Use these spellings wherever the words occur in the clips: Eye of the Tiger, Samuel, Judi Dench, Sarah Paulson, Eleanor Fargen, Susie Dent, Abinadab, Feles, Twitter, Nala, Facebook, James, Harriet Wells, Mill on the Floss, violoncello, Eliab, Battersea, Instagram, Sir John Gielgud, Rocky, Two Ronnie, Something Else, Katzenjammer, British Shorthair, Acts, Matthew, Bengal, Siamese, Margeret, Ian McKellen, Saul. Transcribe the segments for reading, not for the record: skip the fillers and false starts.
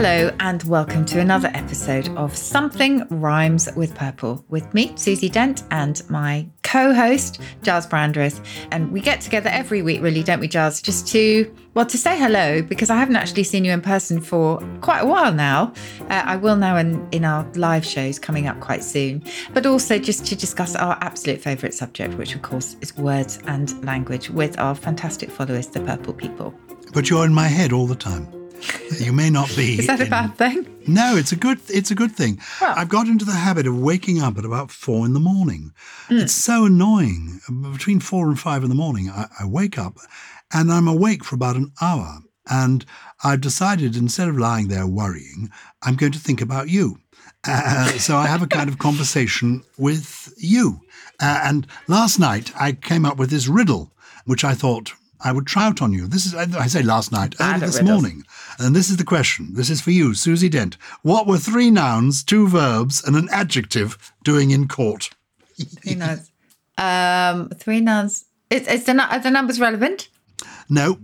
Hello and welcome to another episode of Something Rhymes with Purple with me, Susie Dent, and my co-host, Gyles Brandreth. And we get together every week, really, don't we, Gyles? Just to say hello, because I haven't actually seen you in person for quite a while now. I will now in our live shows coming up quite soon, but also just to discuss our absolute favourite subject, which of course is words and language with our fantastic followers, the Purple People. But you're in my head all the time. You may not be. Is that a bad thing? No, it's a good thing. Well, I've got into the habit of waking up at about 4 in the morning. Mm. It's so annoying. Between 4 and 5 in the morning, I wake up and I'm awake for about an hour. And I've decided instead of lying there worrying, I'm going to think about you. So I have a kind of conversation with you. And last night I came up with this riddle, which I thought I would try out on you. This is, I say last night, early this morning. And this is the question. This is for you, Susie Dent. What were 3 nouns, 2 verbs, and an adjective doing in court? 3 nouns. 3 nouns. Are the numbers relevant? No.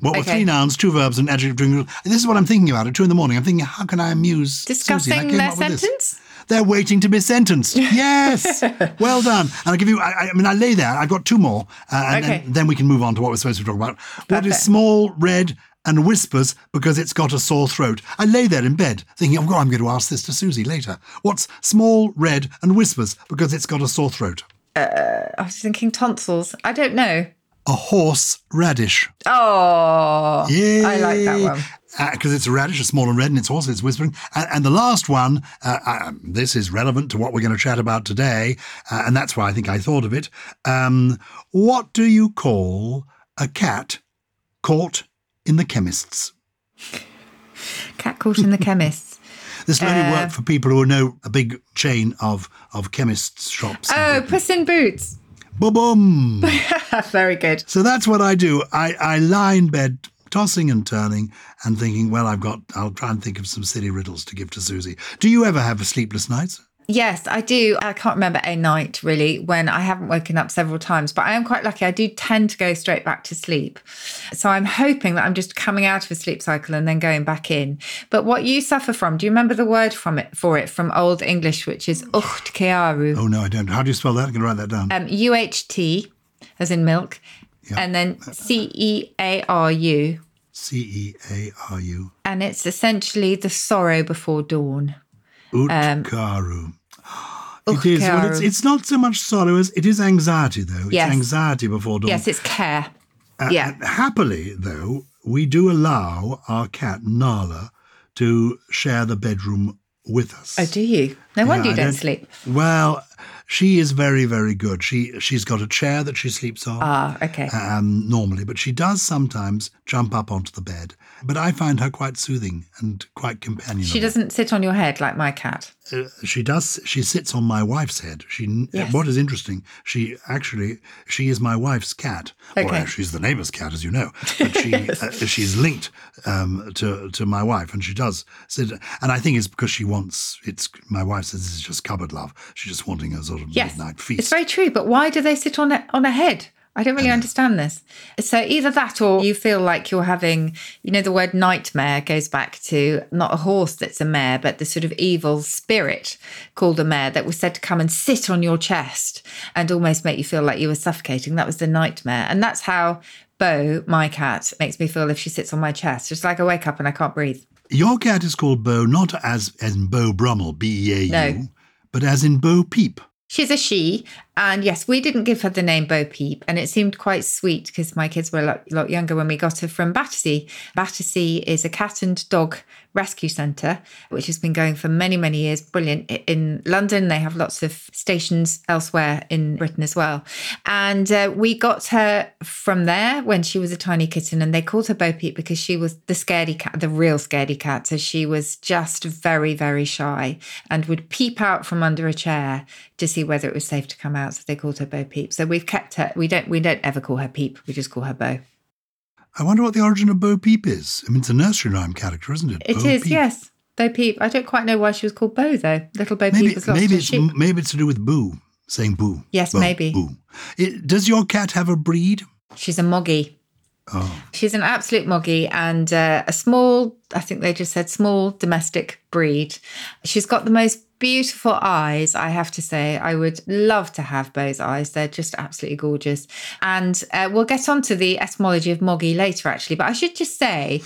What were 3 nouns, 2 verbs, and an adjective doing in court? And this is what I'm thinking about at 2 in the morning. I'm thinking, how can I amuse Susie? Discussing their sentence? They're waiting to be sentenced. Yes. Well done. And I'll give you, I lay there. I've got 2 more. Then we can move on to what we're supposed to talk about. Perfect. What is small, red, and whispers because it's got a sore throat? I lay there in bed thinking, oh, God, I'm going to ask this to Susie later. What's small, red, and whispers because it's got a sore throat? I was thinking tonsils. I don't know. A horse radish. Oh, yay. I like that one. Because it's a radish, it's small and red, and it's horse, it's whispering. And the last one, this is relevant to what we're going to chat about today, and that's why I think I thought of it. What do you call a cat caught in the chemist's? Cat caught in the chemist's. This really worked for people who know a big chain of chemists' shops. Oh, Puss in Boots. Boom. Very good. So that's what I do. I lie in bed, tossing and turning and thinking, well, I'll try and think of some silly riddles to give to Susie. Do you ever have sleepless nights? Yes, I do. I can't remember a night, really, when I haven't woken up several times, but I am quite lucky. I do tend to go straight back to sleep. So I'm hoping that I'm just coming out of a sleep cycle and then going back in. But what you suffer from, do you remember the word from Old English, which is ucht kearu? Oh, no, I don't. How do you spell that? I can write that down. U-H-T, as in milk, yep. And then C-E-A-R-U. C-E-A-R-U. And it's essentially the sorrow before dawn. Utkaru. It is. Well, it's not so much sorrow as it is anxiety, though. It's anxiety before dawn. Yes, it's care. Happily, though, we do allow our cat Nala to share the bedroom with us. Oh, do you? No wonder you don't sleep. Well, she is very, very good. She's got a chair that she sleeps on. Ah, okay. Normally, but she does sometimes jump up onto the bed. But I find her quite soothing and quite companionable. She doesn't sit on your head like my cat. She does. She sits on my wife's head. What is interesting, she is my wife's cat. Okay. Or she's the neighbour's cat, as you know. But she's linked to my wife, and she does sit. And I think it's because she wants, my wife says this is just cupboard love. She's just wanting a sort of midnight feast. It's very true, but why do they sit on a head? I don't really understand this. So either that or you feel like you're having, the word nightmare goes back to not a horse that's a mare, but the sort of evil spirit called a mare that was said to come and sit on your chest and almost make you feel like you were suffocating. That was the nightmare. And that's how Beau, my cat, makes me feel if she sits on my chest. Just like I wake up and I can't breathe. Your cat is called Beau, not as in Beau Brummel, B-E-A-U, but as in Beau Peep. She's a she, and yes, we didn't give her the name Beau Peep, and it seemed quite sweet because my kids were a lot younger when we got her from Battersea. Battersea is a cat and dog rescue centre, which has been going for many, many years. Brilliant. In London, they have lots of stations elsewhere in Britain as well. And we got her from there when she was a tiny kitten, and they called her Beau Peep because she was the scaredy cat, the real scaredy cat. So she was just very, very shy and would peep out from under a chair to see whether it was safe to come out. So they called her Beau Peep. So we've kept her. We don't ever call her Peep. We just call her Beau. I wonder what the origin of Beau Peep is. I mean, it's a nursery rhyme character, isn't it? It Beau is, Peep. Yes. Beau Peep. I don't quite know why she was called Beau, though. Little Beau Peep was lost to sheep. Maybe it's to do with boo, saying boo. Yes, Beau, maybe. Boo. Does your cat have a breed? She's a moggy. Oh. She's an absolute moggy and a small, I think they just said small domestic breed. She's got the most beautiful eyes, I have to say. I would love to have Beau's eyes. They're just absolutely gorgeous. And we'll get on to the etymology of moggy later, actually. But I should just say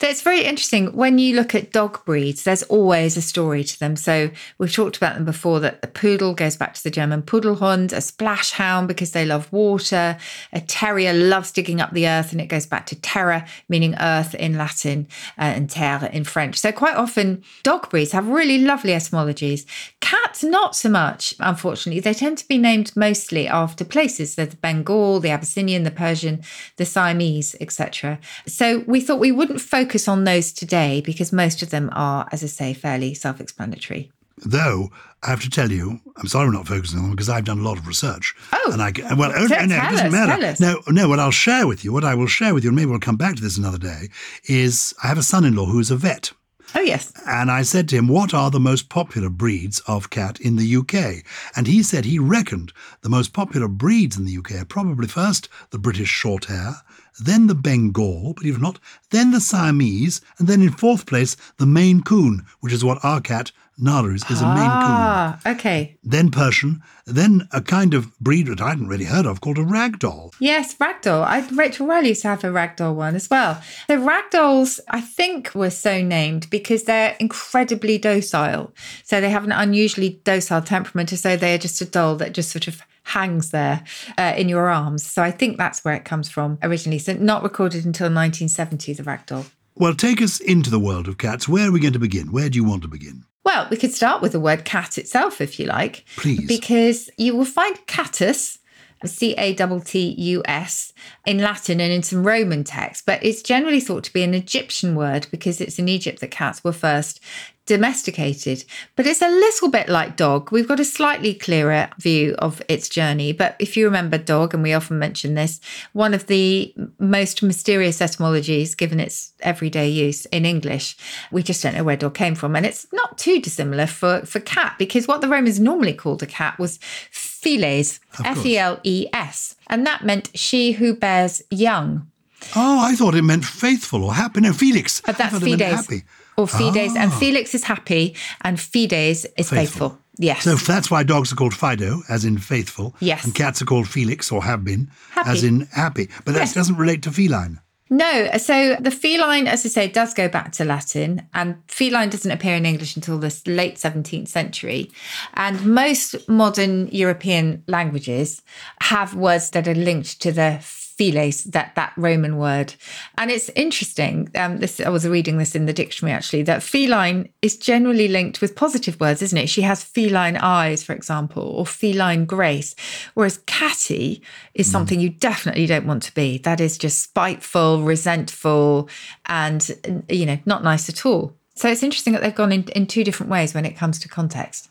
that it's very interesting. When you look at dog breeds, there's always a story to them. So we've talked about them before, that a poodle goes back to the German Pudelhund, a splash hound because they love water, a terrier loves digging up the earth, and it goes back to terra, meaning earth in Latin, and terre in French. So quite often dog breeds have really lovely etymology. Cats, not so much, unfortunately. They tend to be named mostly after places. They're the Bengal, the Abyssinian, the Persian, the Siamese, etc. So we thought we wouldn't focus on those today because most of them are, as I say, fairly self-explanatory. Though, I have to tell you, I'm sorry we're not focusing on them because I've done a lot of research. Oh, and it doesn't matter. No, what I will share with you, and maybe we'll come back to this another day, is I have a son-in-law who is a vet. Oh, yes. And I said to him, what are the most popular breeds of cat in the UK? And he said he reckoned the most popular breeds in the UK are probably first the British Shorthair, then the Bengal, but even not, then the Siamese, and then in fourth place, the Maine Coon, which is what our cat Nala is a Maine Coon. Ah, okay. Then Persian, then a kind of breed that I hadn't really heard of called a ragdoll. Yes, ragdoll. Rachel Riley used to have a ragdoll one as well. The ragdolls, I think, were so named because they're incredibly docile. So they have an unusually docile temperament, so they are just a doll that just sort of hangs there in your arms. So I think that's where it comes from originally. So not recorded until 1970, the ragdoll. Well, take us into the world of cats. Where are we going to begin? Where do you want to begin? Well, we could start with the word cat itself, if you like. Please. Because you will find catus, C-A-T-T-U-S, in Latin and in some Roman texts. But it's generally thought to be an Egyptian word because it's in Egypt that cats were first domesticated. But it's a little bit like dog. We've got a slightly clearer view of its journey. But if you remember dog, and we often mention this, one of the most mysterious etymologies given its everyday use in English, we just don't know where dog came from. And it's not too dissimilar for cat, because what the Romans normally called a cat was feles, F-E-L-E-S. And that meant she who bears young. Oh, I thought it meant faithful or happy. No, Felix. But that's Fides. Or Fides. Ah. And Felix is happy and Fides is faithful. Yes. So that's why dogs are called Fido, as in faithful. Yes. And cats are called Felix, or have been, happy, as in happy. But that doesn't relate to feline. No. So the feline, as I say, does go back to Latin, and feline doesn't appear in English until the late 17th century. And most modern European languages have words that are linked to the feles, that Roman word. And it's interesting, I was reading this in the dictionary actually, that feline is generally linked with positive words, isn't it? She has feline eyes, for example, or feline grace, whereas catty is something you definitely don't want to be. That is just spiteful, resentful, and, you know, not nice at all. So it's interesting that they've gone in two different ways when it comes to context.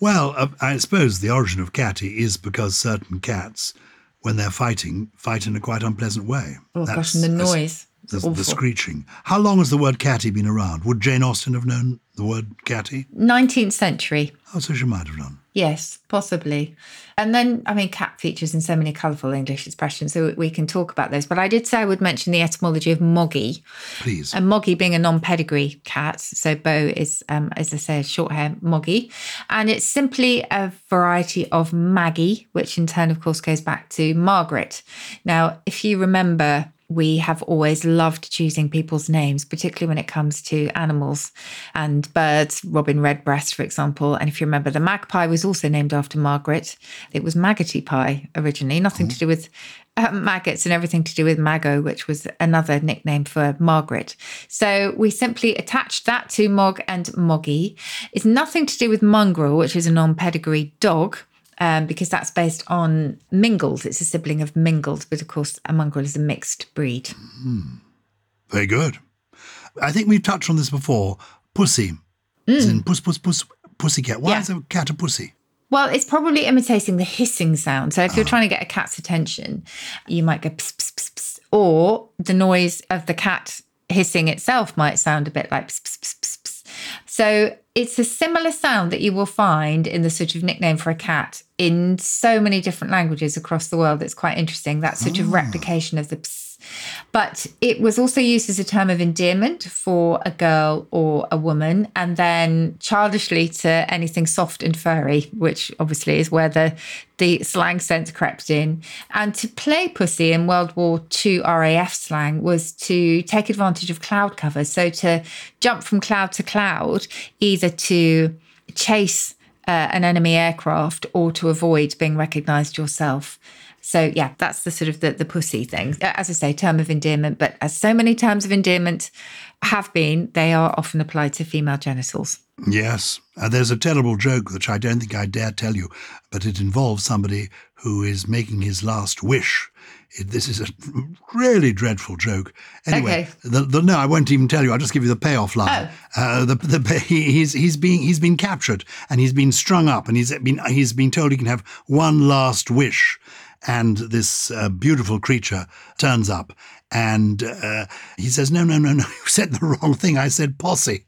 Well, I suppose the origin of catty is because certain cats, when they're fighting, fight in a quite unpleasant way. Oh, gosh, and the noise. The screeching. How long has the word catty been around? Would Jane Austen have known the word catty? 19th century. Oh, so she might have done. Yes, possibly. And then, I mean, cat features in so many colourful English expressions, so we can talk about those. But I did say I would mention the etymology of moggy. Please. And moggy being a non-pedigree cat. So Beau is, as I say, a short-hair moggy. And it's simply a variety of Maggie, which in turn, of course, goes back to Margaret. Now, if you remember, we have always loved choosing people's names, particularly when it comes to animals and birds, Robin Redbreast, for example. And if you remember, the magpie was also named after Margaret. It was Maggoty Pie originally, nothing to do with maggots and everything to do with Mago, which was another nickname for Margaret. So we simply attached that to Mog and Moggy. It's nothing to do with mongrel, which is a non-pedigree dog. Because that's based on mingled. It's a sibling of mingled, but of course a mongrel is a mixed breed. Mm. Very good. I think we've touched on this before. Pussy. As in puss, pussycat. Why is a cat a pussy? Well, it's probably imitating the hissing sound. So if you're trying to get a cat's attention, you might go pss, pss, pss, pss, or the noise of the cat hissing itself might sound a bit like pss, pss, pss, pss, pss. So it's a similar sound that you will find in the sort of nickname for a cat in so many different languages across the world. It's quite interesting, that sort of replication of the ps But it was also used as a term of endearment for a girl or a woman, and then childishly to anything soft and furry, which obviously is where the slang sense crept in. And to play pussy in World War II RAF slang was to take advantage of cloud cover. So to jump from cloud to cloud, either to chase an enemy aircraft or to avoid being recognised yourself. So yeah, that's the sort of the pussy thing. As I say, term of endearment, but as so many terms of endearment have been, they are often applied to female genitals. Yes. There's a terrible joke, which I don't think I dare tell you, but it involves somebody who is making his last wish. This is a really dreadful joke. Anyway, okay. No, I won't even tell you. I'll just give you the payoff line. Oh. He's been captured and he's been strung up and he's been told he can have one last wish. And this beautiful creature turns up and he says, no, you said the wrong thing. I said posse.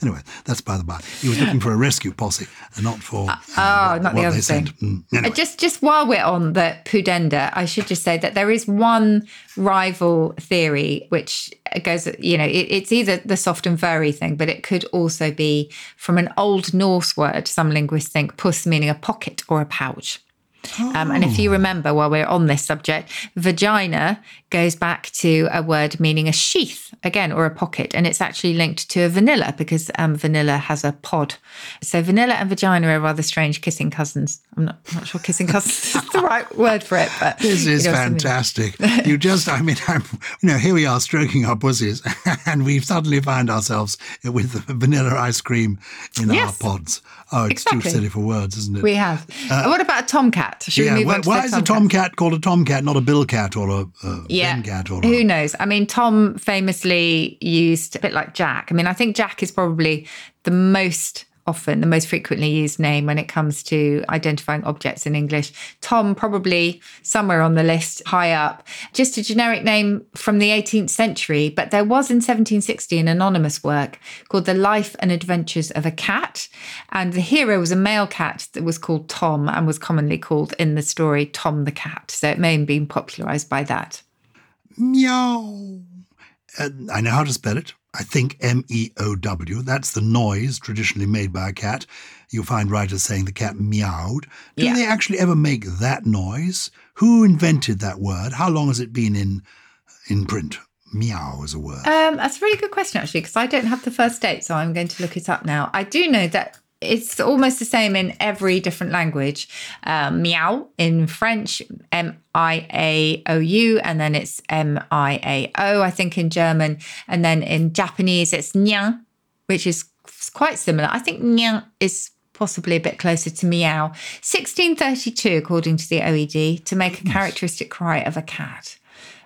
Anyway, that's by the by. He was looking for a rescue posse, and not for not the other thing. Anyway. Just while we're on the pudenda, I should just say that there is one rival theory which goes, it's either the soft and furry thing, but it could also be from an Old Norse word. Some linguists think puss meaning a pocket or a pouch. Oh. And if you remember, while we're on this subject, vagina goes back to a word meaning a sheath, again, or a pocket. And it's actually linked to a vanilla because vanilla has a pod. So vanilla and vagina are rather strange kissing cousins. I'm not sure kissing cousins is the right word for it. But this is fantastic. You just, here we are stroking our pussies and we've suddenly found ourselves with vanilla ice cream in our pods. Oh, it's exactly. Too silly for words, isn't it? We have. What about a tomcat? Why is a tomcat called a tomcat, not a billcat or a bin cat? Or who knows? Tom famously used a bit like Jack. I think Jack is probably the most frequently used name when it comes to identifying objects in English. Tom probably somewhere on the list, high up. Just a generic name from the 18th century, but there was in 1760 an anonymous work called The Life and Adventures of a Cat, and the hero was a male cat that was called Tom and was commonly called in the story Tom the Cat, so it may have been popularised by that. Meow. I know how to spell it. I think MEOW. That's the noise traditionally made by a cat. You'll find writers saying the cat meowed. Did they actually ever make that noise? Who invented that word? How long has it been in print? Meow as a word. That's a really good question, actually, because I don't have the first date, so I'm going to look it up now. I do know that it's almost the same in every different language. Meow in French, M-I-A-O-U, and then it's M-I-A-O, I think, in German. And then in Japanese, it's nyan, which is quite similar. I think nyan is possibly a bit closer to meow. 1632, according to the OED, to make a characteristic cry of a cat.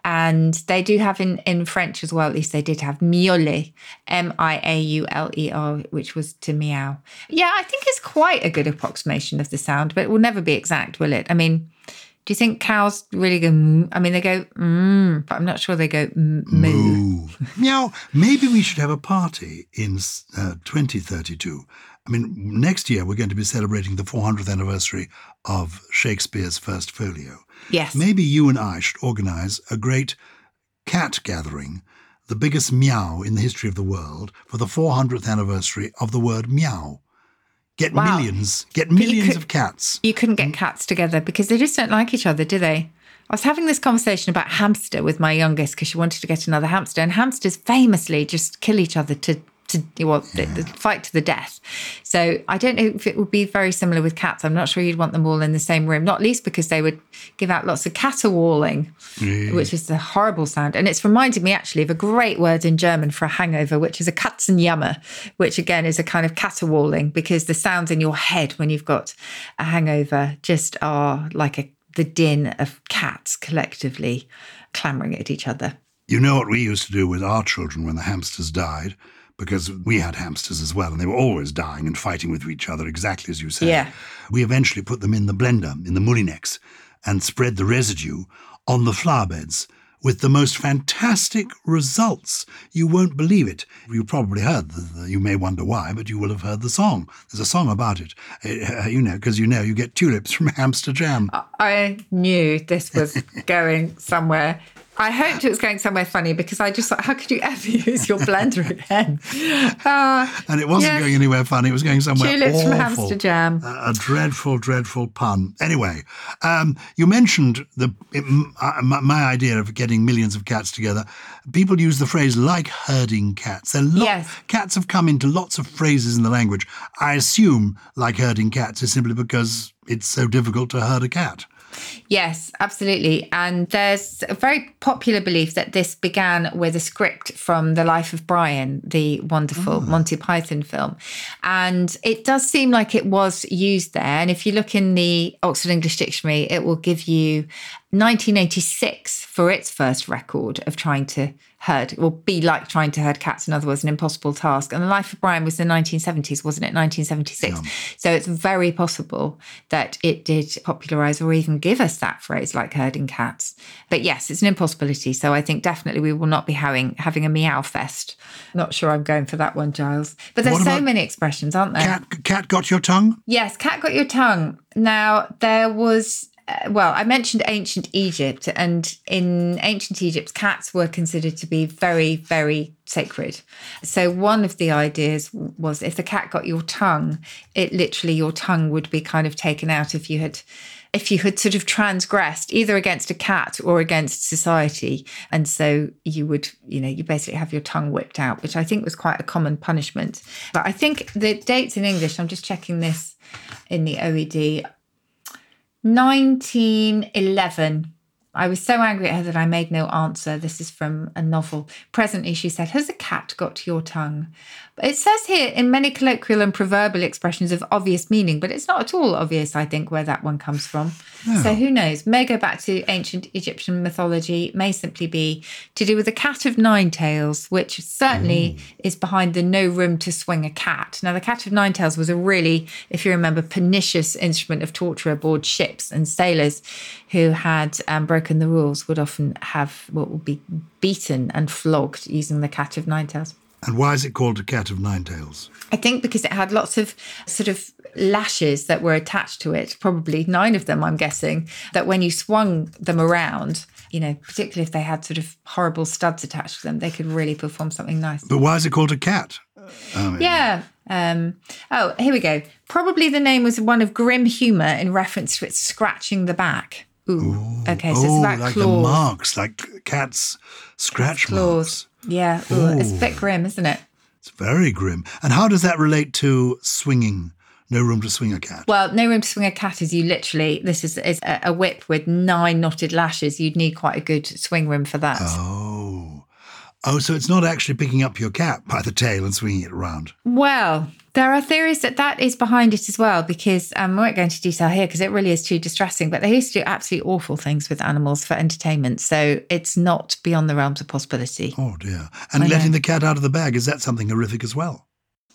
And they do have in French as well, at least they did have miauler, M-I-A-U-L-E-R, which was to meow. Yeah, I think it's quite a good approximation of the sound, but it will never be exact, will it? Do you think cows really go, they go, mmm, but I'm not sure they go, moo. Meow. Maybe we should have a party in 2032. Next year we're going to be celebrating the 400th anniversary of Shakespeare's First Folio. Yes. Maybe you and I should organise a great cat gathering, the biggest meow in the history of the world, for the 400th anniversary of the word meow. Get millions of cats. You couldn't get cats together because they just don't like each other, do they? I was having this conversation about hamster with my youngest because she wanted to get another hamster, and hamsters famously just kill each other to fight to the death. So I don't know if it would be very similar with cats. I'm not sure you'd want them all in the same room, not least because they would give out lots of caterwauling, which is a horrible sound. And it's reminded me actually of a great word in German for a hangover, which is a Katzenjammer, which again is a kind of caterwauling because the sounds in your head when you've got a hangover just are like the din of cats collectively clamouring at each other. You know what we used to do with our children when the hamsters died? Because we had hamsters as well, and they were always dying and fighting with each other, exactly as you said. Yeah. We eventually put them in the blender, in the moulinex, and spread the residue on the flower beds, with the most fantastic results. You won't believe it. You probably heard, you may wonder why, but you will have heard the song. There's a song about it, because you get tulips from Hamster Jam. I knew this was going somewhere. I hoped it was going somewhere funny because I just thought, how could you ever use your blender again? And it wasn't going anywhere funny. It was going somewhere tulips awful. Tulips from Hamster Jam. A dreadful, dreadful pun. Anyway, you mentioned my idea of getting millions of cats together. People use the phrase like herding cats. Cats have come into lots of phrases in the language. I assume like herding cats is simply because it's so difficult to herd a cat. Yes, absolutely. And there's a very popular belief that this began with a script from The Life of Brian, the wonderful Monty Python film. And it does seem like it was used there. And if you look in the Oxford English Dictionary, it will give you 1986 for its first record of trying to herd, or be like trying to herd cats, in other words, an impossible task. And The Life of Brian was the 1970s, wasn't it? 1976. Yeah. So it's very possible that it did popularise or even give us that phrase, like herding cats. But yes, it's an impossibility. So I think definitely we will not be having a meow fest. Not sure I'm going for that one, Gyles. But there's so many expressions, aren't there? Cat got your tongue? Yes, cat got your tongue. Now, there was... Well, I mentioned ancient Egypt, and in ancient Egypt, cats were considered to be very, very sacred. So one of the ideas was if the cat got your tongue, it literally, your tongue would be kind of taken out if you had sort of transgressed either against a cat or against society. And so you would, you basically have your tongue whipped out, which I think was quite a common punishment. But I think the dates in English, I'm just checking this in the OED, 1911. I was so angry at her that I made no answer. This is from a novel. Presently, she said, has a cat got your tongue? It says here in many colloquial and proverbial expressions of obvious meaning, but it's not at all obvious, I think, where that one comes from. No. So who knows? May go back to ancient Egyptian mythology, may simply be to do with a cat of nine tails, which certainly is behind the no room to swing a cat. Now, the cat of nine tails was a really, if you remember, pernicious instrument of torture aboard ships, and sailors who had broken the rules would often have what would be beaten and flogged using the cat of nine tails. And why is it called a cat of nine tails? I think because it had lots of sort of lashes that were attached to it, probably nine of them, I'm guessing, that when you swung them around, particularly if they had sort of horrible studs attached to them, they could really perform something nice. But why is it called a cat? Yeah. Here we go. Probably the name was one of grim humour in reference to its scratching the back. Ooh. Okay, so it's about like claws. The marks, like cats' scratch claws. Marks. Yeah, it's a bit grim, isn't it? It's very grim. And how does that relate to swinging? No room to swing a cat. Well, no room to swing a cat is you literally, this is a whip with nine knotted lashes. You'd need quite a good swing room for that. Oh, so it's not actually picking up your cat by the tail and swinging it around. Well, there are theories that is behind it as well, because I won't go into detail here because it really is too distressing, but they used to do absolutely awful things with animals for entertainment. So it's not beyond the realms of possibility. Oh, dear. And letting the cat out of the bag, is that something horrific as well?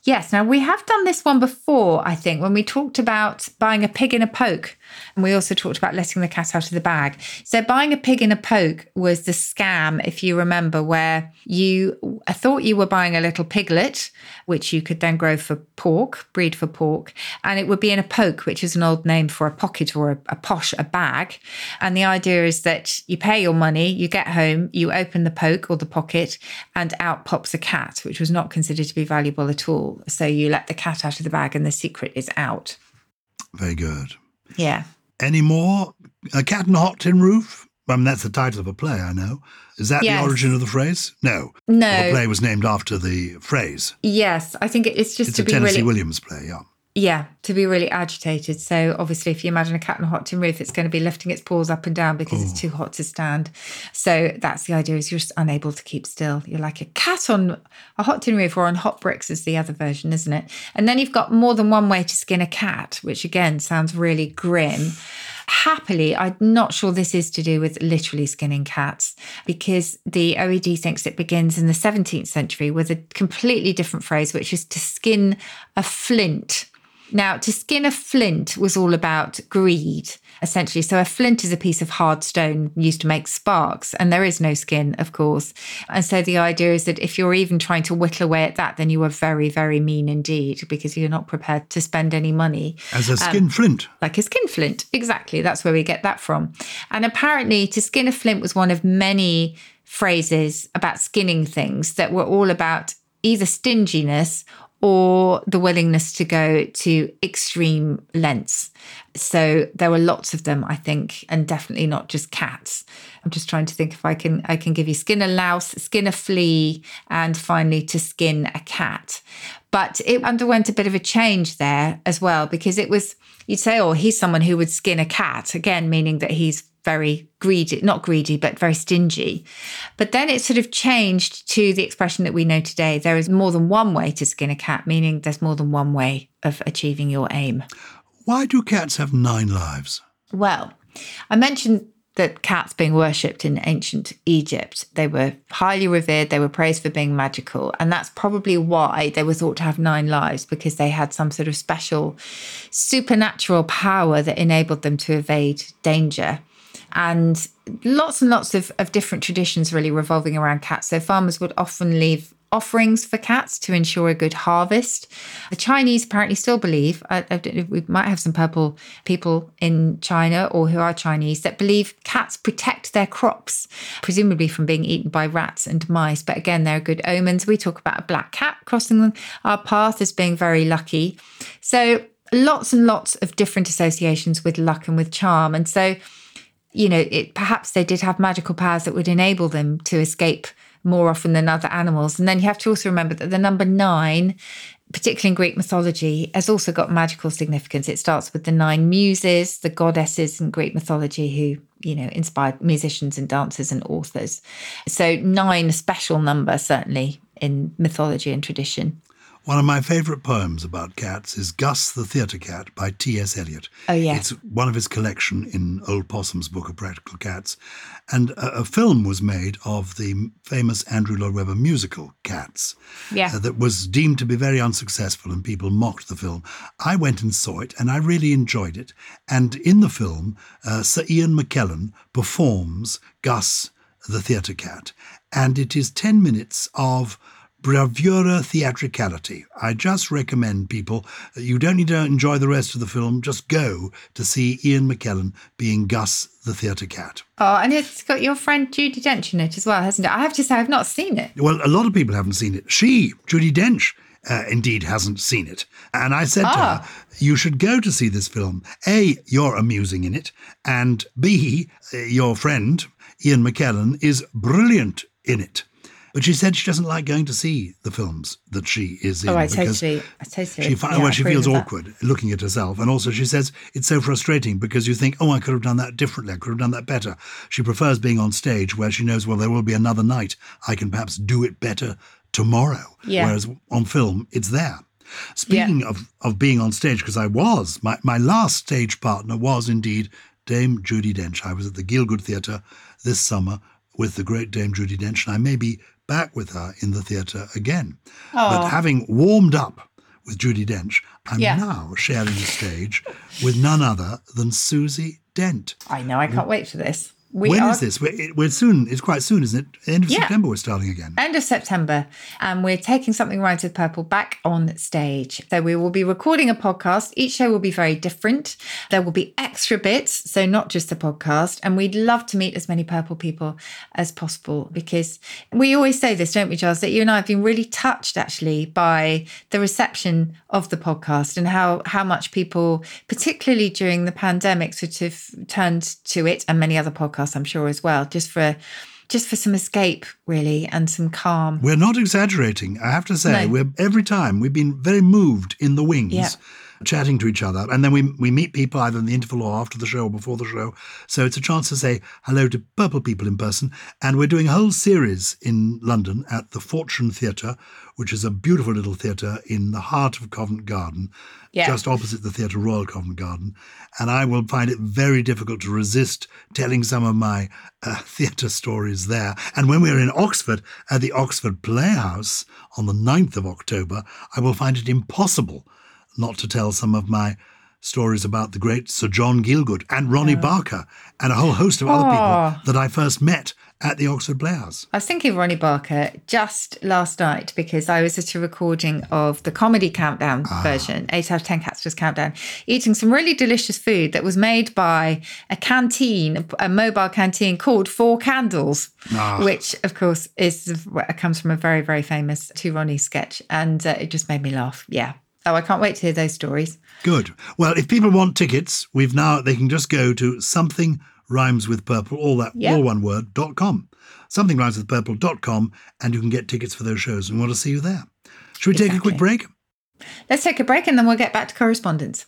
Yes. Now, we have done this one before, I think, when we talked about buying a pig in a poke. And we also talked about letting the cat out of the bag. So buying a pig in a poke was the scam, if you remember, where you thought you were buying a little piglet, which you could then grow for pork, breed for pork. And it would be in a poke, which is an old name for a pocket or a posh, a bag. And the idea is that you pay your money, you get home, you open the poke or the pocket, and out pops a cat, which was not considered to be valuable at all. So you let the cat out of the bag and the secret is out. Very good. Yeah. Any more? A cat in a hot tin roof? I mean, that's the title of a play, I know. Is that the origin of the phrase? No. The play was named after the phrase. Yes. I think it's just to be really... It's a Tennessee Williams play, yeah. Yeah, to be really agitated. So obviously if you imagine a cat on a hot tin roof, it's going to be lifting its paws up and down because it's too hot to stand. So that's the idea, is you're just unable to keep still. You're like a cat on a hot tin roof, or on hot bricks is the other version, isn't it? And then you've got more than one way to skin a cat, which again sounds really grim. Happily, I'm not sure this is to do with literally skinning cats, because the OED thinks it begins in the 17th century with a completely different phrase, which is to skin a flint. Now, to skin a flint was all about greed, essentially. So a flint is a piece of hard stone used to make sparks, and there is no skin, of course. And so the idea is that if you're even trying to whittle away at that, then you are very, very mean indeed, because you're not prepared to spend any money. As a skin flint. Like a skin flint, exactly. That's where we get that from. And apparently to skin a flint was one of many phrases about skinning things that were all about either stinginess or the willingness to go to extreme lengths. So there were lots of them, I think, and definitely not just cats. I'm just trying to think if I can give you skin a louse, skin a flea, and finally to skin a cat. But it underwent a bit of a change there as well, because it was, you'd say, oh, he's someone who would skin a cat, again, meaning that he's very greedy, not greedy, but very stingy. But then it sort of changed to the expression that we know today. There is more than one way to skin a cat, meaning there's more than one way of achieving your aim. Why do cats have 9 lives? Well, I mentioned that cats being worshipped in ancient Egypt. They were highly revered. They were praised for being magical. And that's probably why they were thought to have 9 lives, because they had some sort of special supernatural power that enabled them to evade danger. And lots of different traditions really revolving around cats. So farmers would often leave offerings for cats to ensure a good harvest. The Chinese apparently still believe, I don't know, we might have some purple people in China or who are Chinese, that believe cats protect their crops, presumably from being eaten by rats and mice. But again, they're good omens. We talk about a black cat crossing our path as being very lucky. So lots and lots of different associations with luck and with charm. And so, you know, perhaps they did have magical powers that would enable them to escape more often than other animals. And then you have to also remember that the number 9, particularly in Greek mythology, has also got magical significance. It starts with the 9 muses, the goddesses in Greek mythology who, you know, inspired musicians and dancers and authors. So 9, a special number, certainly in mythology and tradition. One of my favourite poems about cats is Gus the Theatre Cat by T. S. Eliot. Oh, yeah. It's one of his collection in Old Possum's Book of Practical Cats. And a film was made of the famous Andrew Lloyd Webber musical, Cats, that was deemed to be very unsuccessful and people mocked the film. I went and saw it and I really enjoyed it. And in the film, Sir Ian McKellen performs Gus the Theatre Cat. And it is 10 minutes of bravura theatricality. I just recommend people, you don't need to enjoy the rest of the film, just go to see Ian McKellen being Gus the Theatre Cat. Oh, and it's got your friend Judi Dench in it as well, hasn't it? I have to say, I've not seen it. Well, a lot of people haven't seen it. She, Judi Dench, indeed hasn't seen it. And I said to her, you should go to see this film. A, you're amusing in it, and B, your friend Ian McKellen is brilliant in it. But she said she doesn't like going to see the films that she is in. Oh, I totally. She feels awkward looking at herself. And also she says it's so frustrating because you think, oh, I could have done that differently. I could have done that better. She prefers being on stage where she knows, well, there will be another night. I can perhaps do it better tomorrow. Yeah. Whereas on film, it's there. Speaking of being on stage, because I was, my last stage partner was indeed Dame Judi Dench. I was at the Gielgud Theatre this summer with the great Dame Judi Dench, and I may be back with her in the theatre again. Oh. But having warmed up with Judi Dench, I'm now sharing the stage with none other than Susie Dent. I know, I can't wait for this. When is this? We're soon. It's quite soon, isn't it? End of September we're starting again. End of September. And we're taking Something Rhymes with Purple back on stage. So we will be recording a podcast. Each show will be very different. There will be extra bits, so not just the podcast. And we'd love to meet as many purple people as possible, because we always say this, don't we, Giles, that you and I have been really touched, actually, by the reception of the podcast and how much people, particularly during the pandemic, sort of turned to it, and many other podcasts, I'm sure, as well, just for some escape, really, and some calm. We're not exaggerating, I have to say. No. Every time we've been very moved in the wings, chatting to each other. And then we meet people either in the interval or after the show or before the show. So it's a chance to say hello to purple people in person. And we're doing a whole series in London at the Fortune Theatre, which is a beautiful little theatre in the heart of Covent Garden, just opposite the Theatre Royal Covent Garden. And I will find it very difficult to resist telling some of my theatre stories there. And when we're in Oxford, at the Oxford Playhouse on the 9th of October, I will find it impossible not to tell some of my stories about the great Sir John Gielgud and Ronnie Barker and a whole host of other people that I first met at the Oxford Playhouse. I was thinking of Ronnie Barker just last night because I was at a recording of the comedy Countdown version, 8 Out of 10 Cats was Countdown, eating some really delicious food that was made by a canteen, a mobile canteen called Four Candles, which, of course, comes from a very, very famous Two Ronnie sketch. And it just made me laugh. Yeah. Oh, I can't wait to hear those stories. Good. Well, if people want tickets, they can just go to Something Rhymes with Purple, all one word, .com. SomethingRhymesWithPurple.com, and you can get tickets for those shows. We want to see you there. Should we take a quick break? Let's take a break and then we'll get back to correspondence.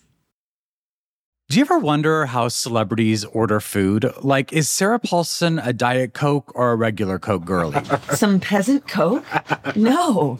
Do you ever wonder how celebrities order food? Like, is Sarah Paulson a Diet Coke or a regular Coke girlie? Some peasant Coke? No.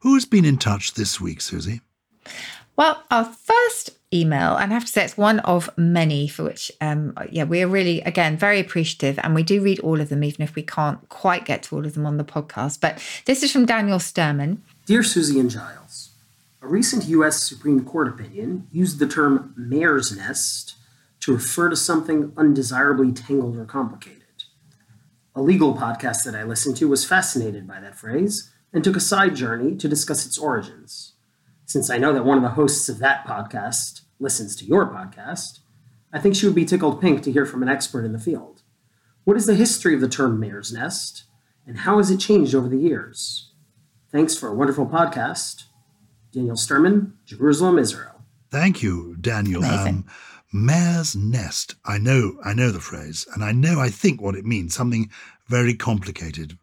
Who's been in touch this week, Susie? Well, our first email, and I have to say it's one of many for which, we are really, again, very appreciative. And we do read all of them, even if we can't quite get to all of them on the podcast. But this is from Daniel Sturman. Dear Susie and Gyles, a recent U.S. Supreme Court opinion used the term mare's nest to refer to something undesirably tangled or complicated. A legal podcast that I listened to was fascinated by that phrase and took a side journey to discuss its origins. Since I know that one of the hosts of that podcast listens to your podcast, I think she would be tickled pink to hear from an expert in the field. What is the history of the term mare's nest, and how has it changed over the years? Thanks for a wonderful podcast. Daniel Sturman, Jerusalem, Israel. Thank you, Daniel. Mare's nest. I know the phrase, and I think what it means, something very complicated,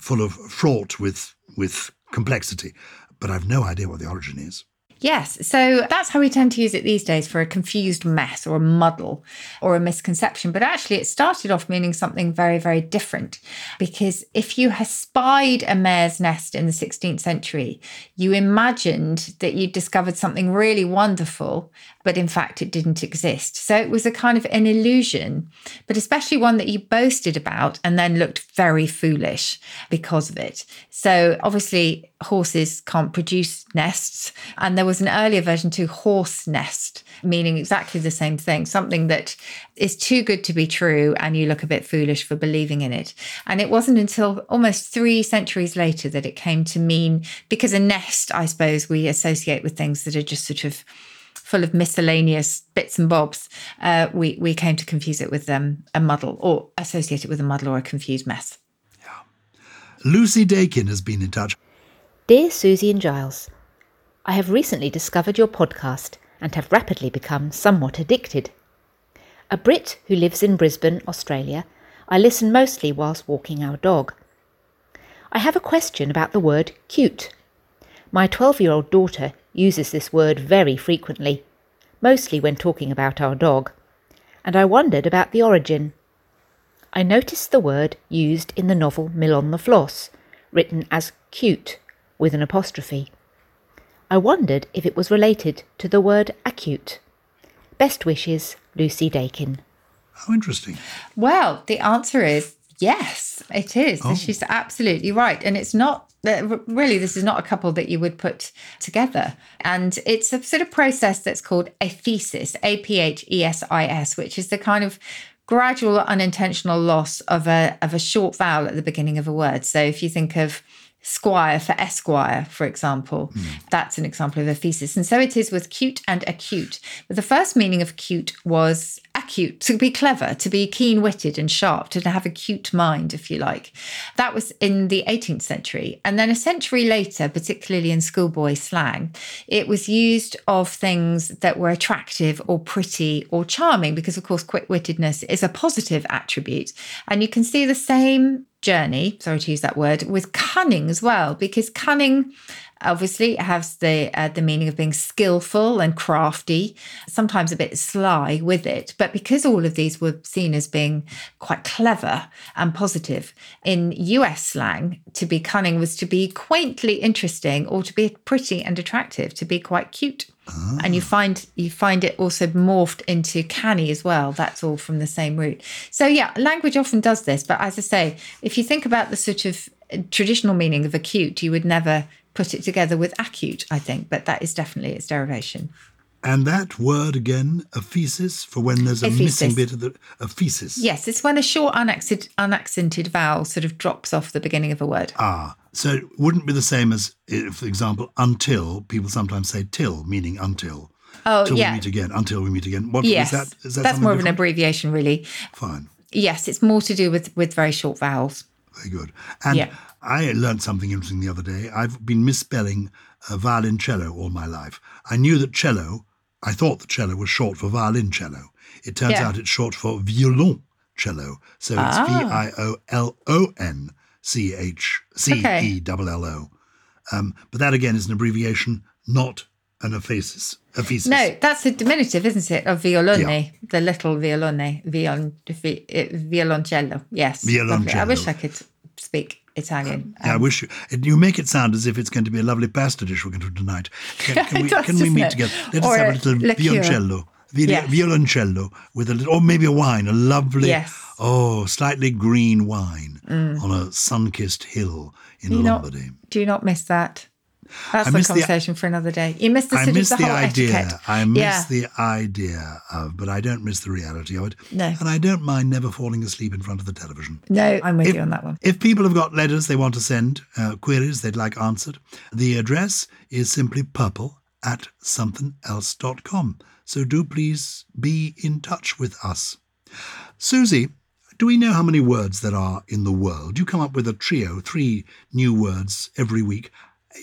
fraught with complexity. But I've no idea what the origin is. Yes, so that's how we tend to use it these days, for a confused mess or a muddle or a misconception. But actually it started off meaning something very, very different, because if you had spied a mare's nest in the 16th century, you imagined that you'd discovered something really wonderful, but in fact it didn't exist. So it was a kind of an illusion, but especially one that you boasted about and then looked very foolish because of it. So obviously horses can't produce nests, and there was an earlier version to horse nest, meaning exactly the same thing, something that is too good to be true and you look a bit foolish for believing in it. And it wasn't until almost 3 centuries later that it came to mean, because a nest, I suppose, we associate with things that are just sort of full of miscellaneous bits and bobs, we came to confuse it with a muddle, or associate it with a muddle or a confused mess. Yeah. Lucy Dakin has been in touch. Dear Susie and Gyles, I have recently discovered your podcast and have rapidly become somewhat addicted. A Brit who lives in Brisbane, Australia, I listen mostly whilst walking our dog. I have a question about the word cute. My 12-year-old daughter uses this word very frequently, mostly when talking about our dog, and I wondered about the origin. I noticed the word used in the novel Mill on the Floss, written as cute with an apostrophe. I wondered if it was related to the word acute. Best wishes, Lucy Dakin. How interesting. Well, the answer is yes, it is. Oh. She's absolutely right. And it's not, really, this is not a couple that you would put together. And it's a sort of process that's called aphesis, A-P-H-E-S-I-S, which is the kind of gradual unintentional loss of a short vowel at the beginning of a word. So if you think of squire for esquire, for example, that's an example of aphesis. And so it is with cute and acute. But the first meaning of cute was acute, to be clever, to be keen-witted and sharp, to have a cute mind, if you like. That was in the 18th century. And then a century later, particularly in schoolboy slang, it was used of things that were attractive or pretty or charming, because, of course, quick-wittedness is a positive attribute. And you can see the same journey, sorry to use that word, was cunning as well, because cunning obviously has the meaning of being skillful and crafty, sometimes a bit sly with it. But because all of these were seen as being quite clever and positive, in US slang, to be cunning was to be quaintly interesting or to be pretty and attractive, to be quite cute. Oh. And you find it also morphed into canny as well. That's all from the same root. So yeah, language often does this. But as I say, if you think about the sort of traditional meaning of acute, you would never put it together with acute, I think. But that is definitely its derivation. And that word again, aphesis, for when there's a missing bit of the aphesis. Yes, it's when a short unaccented vowel sort of drops off the beginning of a word. Ah, so it wouldn't be the same as, for example, until. People sometimes say till, meaning until. Oh, till yeah. Until we meet again. What yes. Is that that's more different? Of an abbreviation, really. Fine. Yes, it's more to do with very short vowels. Very good. And yeah. I learned something interesting the other day. I've been misspelling violoncello all my life. I knew that cello, I thought the cello was short for violoncello. It turns out it's short for violoncello. So it's violoncello. But that, again, is an abbreviation, not an aphesis. No, that's a diminutive, isn't it, of violone, the little violone, violoncello. Yes. Violoncello. I wish I could speak Italian. I wish you make it sound as if it's going to be a lovely pasta dish we're going to do tonight. Can we meet together? Let us have a little violoncello. Violoncello with a little, or maybe a wine, a lovely, slightly green wine on a sun-kissed hill in Lombardy. Do you not miss that? That's a conversation for another day. You miss the sort of the whole idea. Etiquette. I miss the idea of, but I don't miss the reality of it. No. And I don't mind never falling asleep in front of the television. No, I'm with you on that one. If people have got letters they want to send, queries they'd like answered, the address is simply purple@somethingelse.com. So do please be in touch with us. Susie, do we know how many words there are in the world? You come up with a trio, 3 new words every week.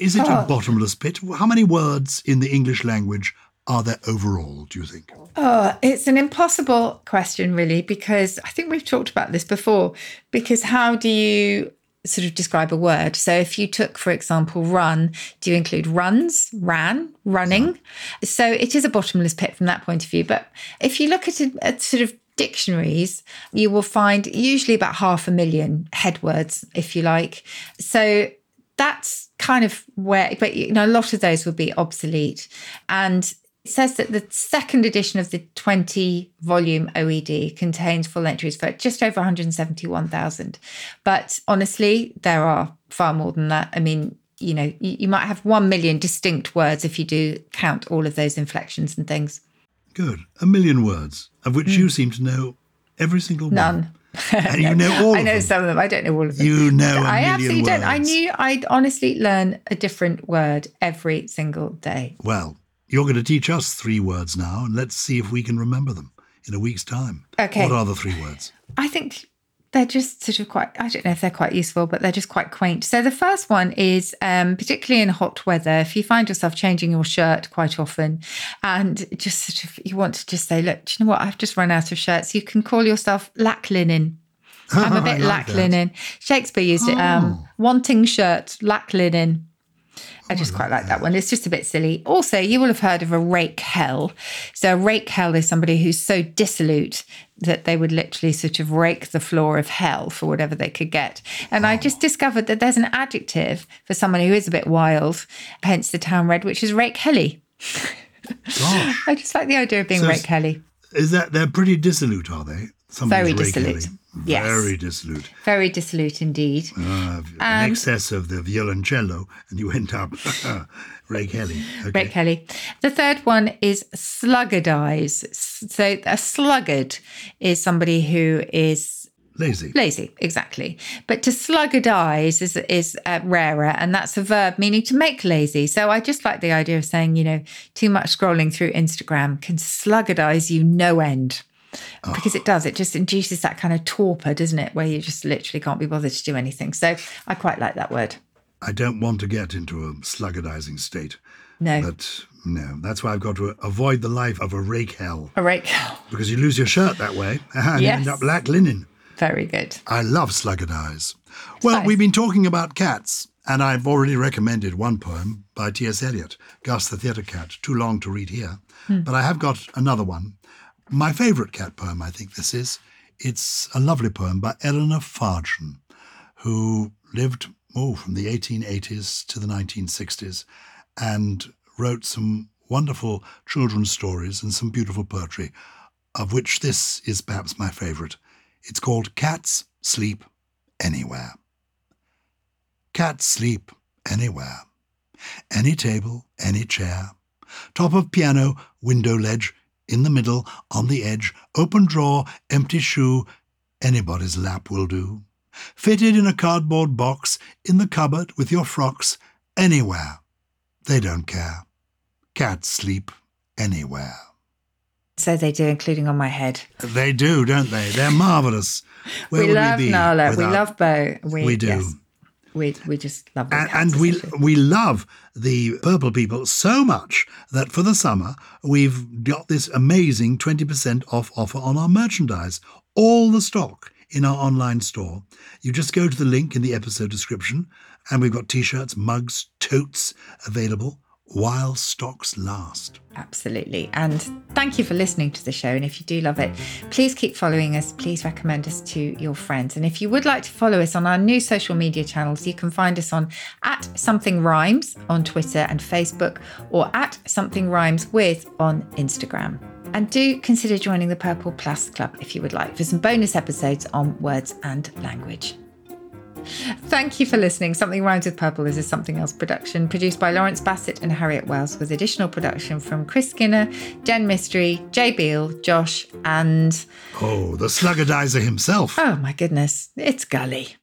Is it a bottomless pit? How many words in the English language are there overall, do you think? Oh, it's an impossible question, really, because I think we've talked about this before, because how do you sort of describe a word? So if you took, for example, run, do you include runs, ran, running? Yeah. So it is a bottomless pit from that point of view. But if you look at sort of dictionaries, you will find usually about 500,000 head words, if you like. So that's kind of where, but you know, a lot of those would be obsolete. And it says that the second edition of the 20-volume OED contains full entries for just over 171,000. But honestly, there are far more than that. I mean, you know, you might have 1,000,000 distinct words if you do count all of those inflections and things. Good. 1,000,000 words, of which you seem to know every single one. None. And you know all of them. I know some of them. I don't know all of them. You know 1,000,000 words. I absolutely don't. I'd honestly learn a different word every single day. Well, you're going to teach us 3 words now, and let's see if we can remember them in a week's time. Okay. What are the 3 words? I think they're just sort of quite, I don't know if they're quite useful, but they're just quite quaint. So the first one is, particularly in hot weather, if you find yourself changing your shirt quite often and just sort of, you want to just say, look, do you know what? I've just run out of shirts. You can call yourself lack linen. I'm a bit lack linen. Shakespeare used it. Wanting shirt, lack linen. I just quite like that one. It's just a bit silly. Also, you will have heard of a rake hell. So a rake hell is somebody who's so dissolute that they would literally sort of rake the floor of hell for whatever they could get. And I just discovered that there's an adjective for someone who is a bit wild, hence the town red, which is rake helly. Gosh. I just like the idea of being rake helly. Is that they're pretty dissolute, are they? Somebody's very dissolute. Yes. Very dissolute. Very dissolute indeed. In excess of the violoncello, and you went up. Rake Helly. Okay. Rake Helly. The third one is sluggardise. So a sluggard is somebody who is lazy. Lazy, exactly. But to sluggardise is rarer, and that's a verb meaning to make lazy. So I just like the idea of saying, you know, too much scrolling through Instagram can sluggardise you no end. Because it does, it just induces that kind of torpor, doesn't it, where you just literally can't be bothered to do anything. So I quite like that word. I don't want to get into a sluggardizing state. No. But no, that's why I've got to avoid the life of a rake hell. A rake hell. Because you lose your shirt that way. You end up lack linen. Very good. I love Sluggard Eyes. Well, we've been talking about cats, and I've already recommended one poem by T. S. Eliot, Gus the Theatre Cat, too long to read here. But I have got another one. My favourite cat poem, I think this is. It's a lovely poem by Eleanor Fargen, who lived from the 1880s to the 1960s and wrote some wonderful children's stories and some beautiful poetry, of which this is perhaps my favourite. It's called Cats Sleep Anywhere. Cats sleep anywhere. Any table, any chair. Top of piano, window ledge, in the middle, on the edge, open drawer, empty shoe, anybody's lap will do. Fitted in a cardboard box, in the cupboard, with your frocks, anywhere. They don't care. Cats sleep anywhere. So they do, including on my head. They do, don't they? They're marvellous. We love Nala. We love Beau. We do. Yes. We just love them. And we love the Purple People so much that for the summer we've got this amazing 20% off offer on our merchandise. All the stock in our online store. You just go to the link in the episode description and we've got T-shirts, mugs, totes available while stocks last. Absolutely. And thank you for listening to the show. And if you do love it, please keep following us. Please recommend us to your friends. And if you would like to follow us on our new social media channels, you can find us on @SomethingRhymes on Twitter and Facebook, or @SomethingRhymesWith on Instagram. And do consider joining the Purple Plus Club if you would like, for some bonus episodes on words and language. Thank you for listening. Something Rhymes with Purple is a Something Else production, produced by Lawrence Bassett and Harriet Wells, with additional production from Chris Skinner, Jen Mystery, Jay Beale, Josh, and... oh, the Sluggadizer himself. Oh, my goodness. It's Gully.